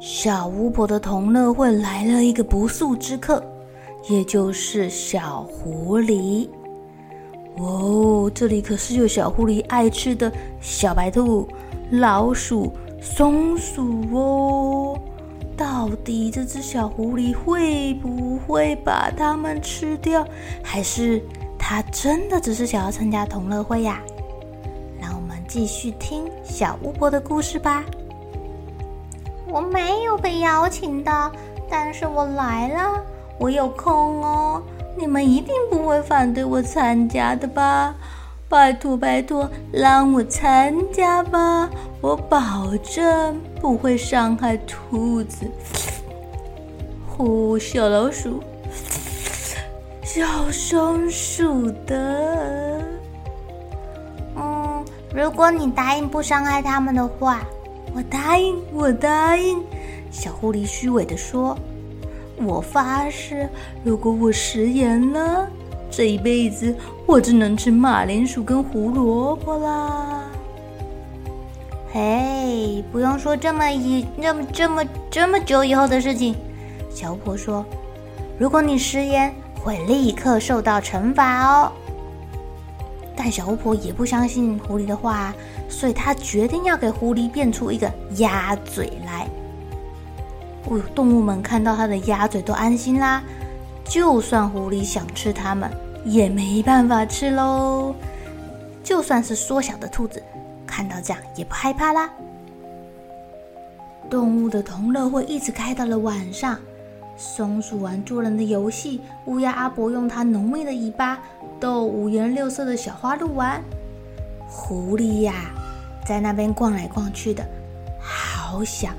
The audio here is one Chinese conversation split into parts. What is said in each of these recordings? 小巫婆的同乐会来了一个不速之客，也就是小狐狸。哦，这里可是有小狐狸爱吃的小白兔、老鼠、松鼠哦。到底这只小狐狸会不会把它们吃掉，还是它真的只是想要参加同乐会呀？让我们继续听小巫婆的故事吧。我没有被邀请的，但是我来了，我有空哦，你们一定不会反对我参加的吧？拜托拜托，让我参加吧，我保证不会伤害兔子、小老鼠、小松鼠的。如果你答应不伤害他们的话，我答应，小狐狸虚伪地说，我发誓，如果我食言了，这一辈子我只能吃马铃薯跟胡萝卜啦。嘿，不用说这么久以后的事情，小巫婆说，如果你食言，会立刻受到惩罚哦。但小巫婆也不相信狐狸的话，所以她决定要给狐狸变出一个鸭嘴来。动物们看到它的鸭嘴都安心啦，就算狐狸想吃它们，也没办法吃喽。就算是缩小的兔子，看到这样也不害怕啦。动物的同乐会一直开到了晚上，松鼠玩捉人的游戏，乌鸦阿伯用它浓密的尾巴逗五颜六色的小花鹿玩，狐狸呀，在那边逛来逛去的，好想。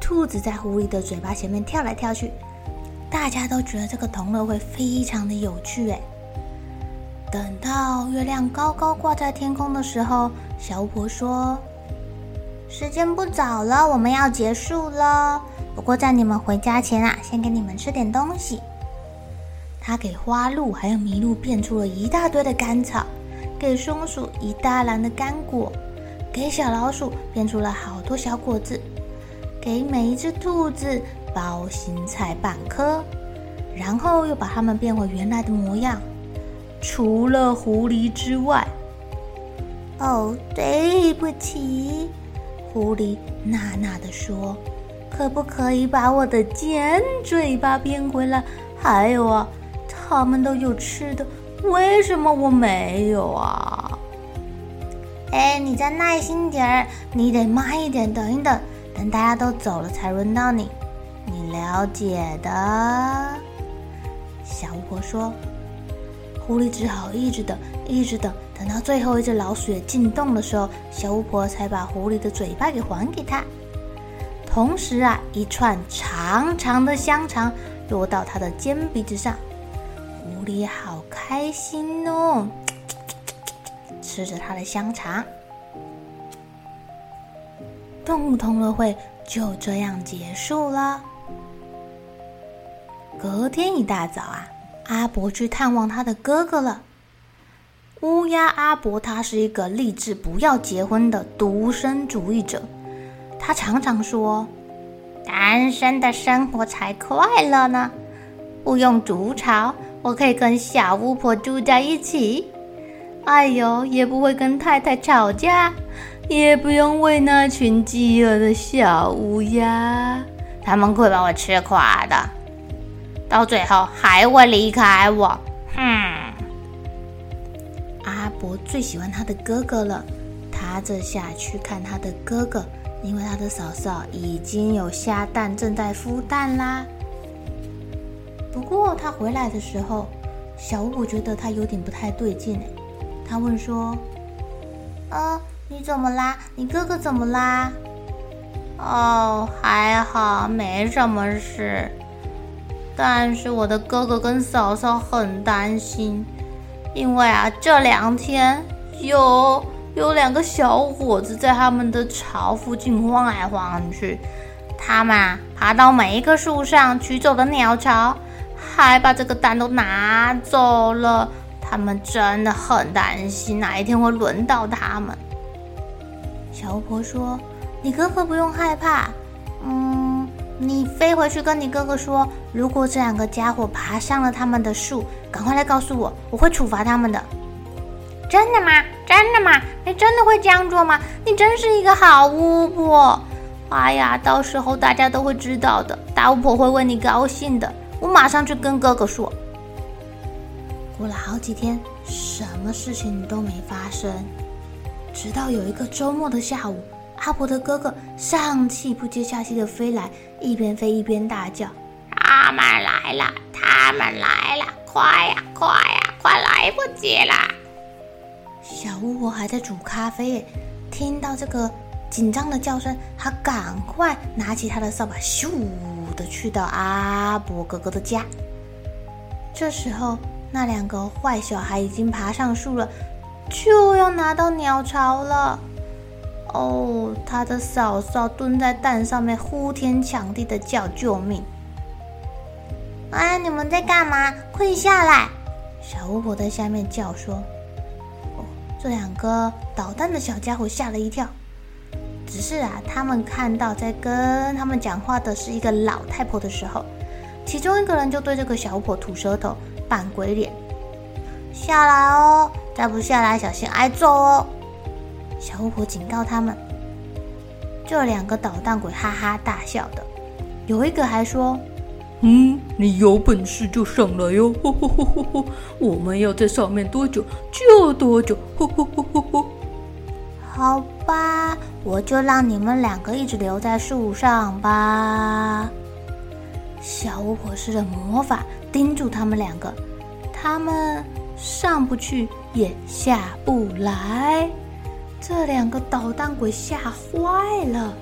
兔子在狐狸的嘴巴前面跳来跳去，大家都觉得这个同乐会非常的有趣哎。等到月亮高高挂在天空的时候，小巫婆说，时间不早了，我们要结束了。不过在你们回家前先给你们吃点东西。他给花鹿还有麋鹿变出了一大堆的干草，给松鼠一大篮的干果，给小老鼠变出了好多小果子，给每一只兔子包心菜半颗，然后又把它们变回原来的模样，除了狐狸之外。哦，对不起，狐狸娜娜地说，可不可以把我的尖嘴巴变回来？还有他们都有吃的，为什么我没有啊？你再耐心点，你得慢一点，等一等，等大家都走了才轮到你，你了解的。小巫婆说，狐狸只好一直等，等到最后一只老鼠也进洞的时候，小巫婆才把狐狸的嘴巴给还给她。同时一串长长的香肠落到她的尖鼻子上，狐狸好开心哦，吃着她的香肠。动物同乐会就这样结束了。隔天一大早阿伯去探望他的哥哥了。乌鸦阿伯他是一个立志不要结婚的独身主义者，他常常说，单身的生活才快乐呢，不用筑巢，我可以跟小巫婆住在一起。哎呦，也不会跟太太吵架，也不用喂那群饥饿的小乌鸦，他们会把我吃垮的，到最后还会离开我。阿伯最喜欢他的哥哥了，他这下去看他的哥哥，因为他的嫂嫂已经有下蛋，正在孵蛋啦。不过他回来的时候，小乌我觉得他有点不太对劲，他问说：你怎么啦？你哥哥怎么啦？哦，还好，没什么事。但是我的哥哥跟嫂嫂很担心，因为这2天有2个小伙子在他们的巢附近晃来晃去，他们爬到每一棵树上取走的鸟巢，还把这个蛋都拿走了。他们真的很担心哪一天会轮到他们。小巫婆说：你哥哥不用害怕，你飞回去跟你哥哥说，如果这2个家伙爬上了他们的树，赶快来告诉我，我会处罚他们的。真的吗？真的吗？你真的会这样做吗？你真是一个好巫婆。哎呀，到时候大家都会知道的，大巫婆会为你高兴的。我马上去跟哥哥说。过了好几天，什么事情都没发生。直到有一个周末的下午，阿婆的哥哥上气不接下气的飞来，一边飞一边大叫：他们来了，他们来了，快呀快呀，快来不及了！小巫婆还在煮咖啡，听到这个紧张的叫声，他赶快拿起他的扫把，咻的去到阿伯哥哥的家。这时候那2个坏小孩已经爬上树了，就要拿到鸟巢了。他的嫂嫂蹲在蛋上面，呼天抢地的叫救命。哎，你们在干嘛？快下来！小巫婆在下面叫说。这2个捣蛋的小家伙吓了一跳，只是他们看到在跟他们讲话的是一个老太婆的时候，其中一个人就对这个小巫婆吐舌头，扮鬼脸：下来哦，再不下来小心挨揍哦！小巫婆警告他们。这2个捣蛋鬼哈哈大笑的，有一个还说：你有本事就上来哟，吼吼吼吼吼！我们要在上面多久就多久，吼吼吼吼吼！好吧，我就让你们2个一直留在树上吧。小巫婆施了魔法，盯住他们2个，他们上不去也下不来。这2个捣蛋鬼吓坏了。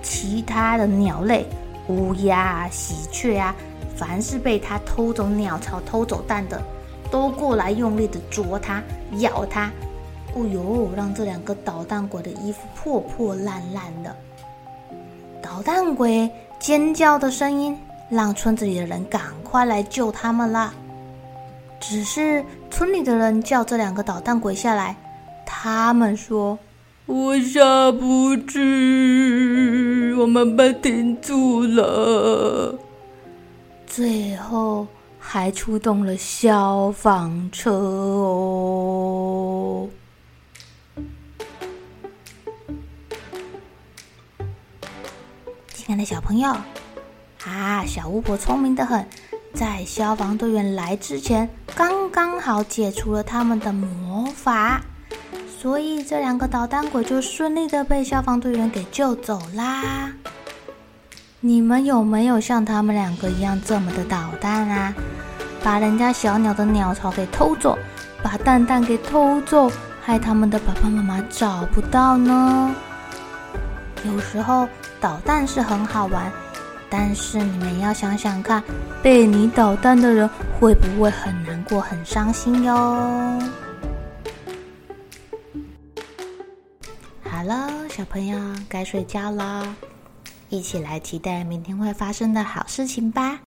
其他的鸟类，乌鸦喜鹊凡是被他偷走鸟巢、偷走蛋的，都过来用力的啄他、咬他。让这2个捣蛋鬼的衣服破破烂烂的。捣蛋鬼尖叫的声音让村子里的人赶快来救他们啦。只是村里的人叫这2个捣蛋鬼下来，他们说：我下不去，我们被停住了。最后还出动了消防车哦。亲爱的小朋友小巫婆聪明得很，在消防队员来之前刚刚好解除了他们的魔法，所以这2个捣蛋鬼就顺利的被消防队员给救走啦。你们有没有像他们2个一样这么的捣蛋啊？把人家小鸟的鸟巢给偷走，把蛋蛋给偷走，害他们的爸爸妈妈找不到呢？有时候捣蛋是很好玩，但是你们要想想看，被你捣蛋的人会不会很难过、很伤心哟。好了，小朋友该睡觉了，一起来期待明天会发生的好事情吧。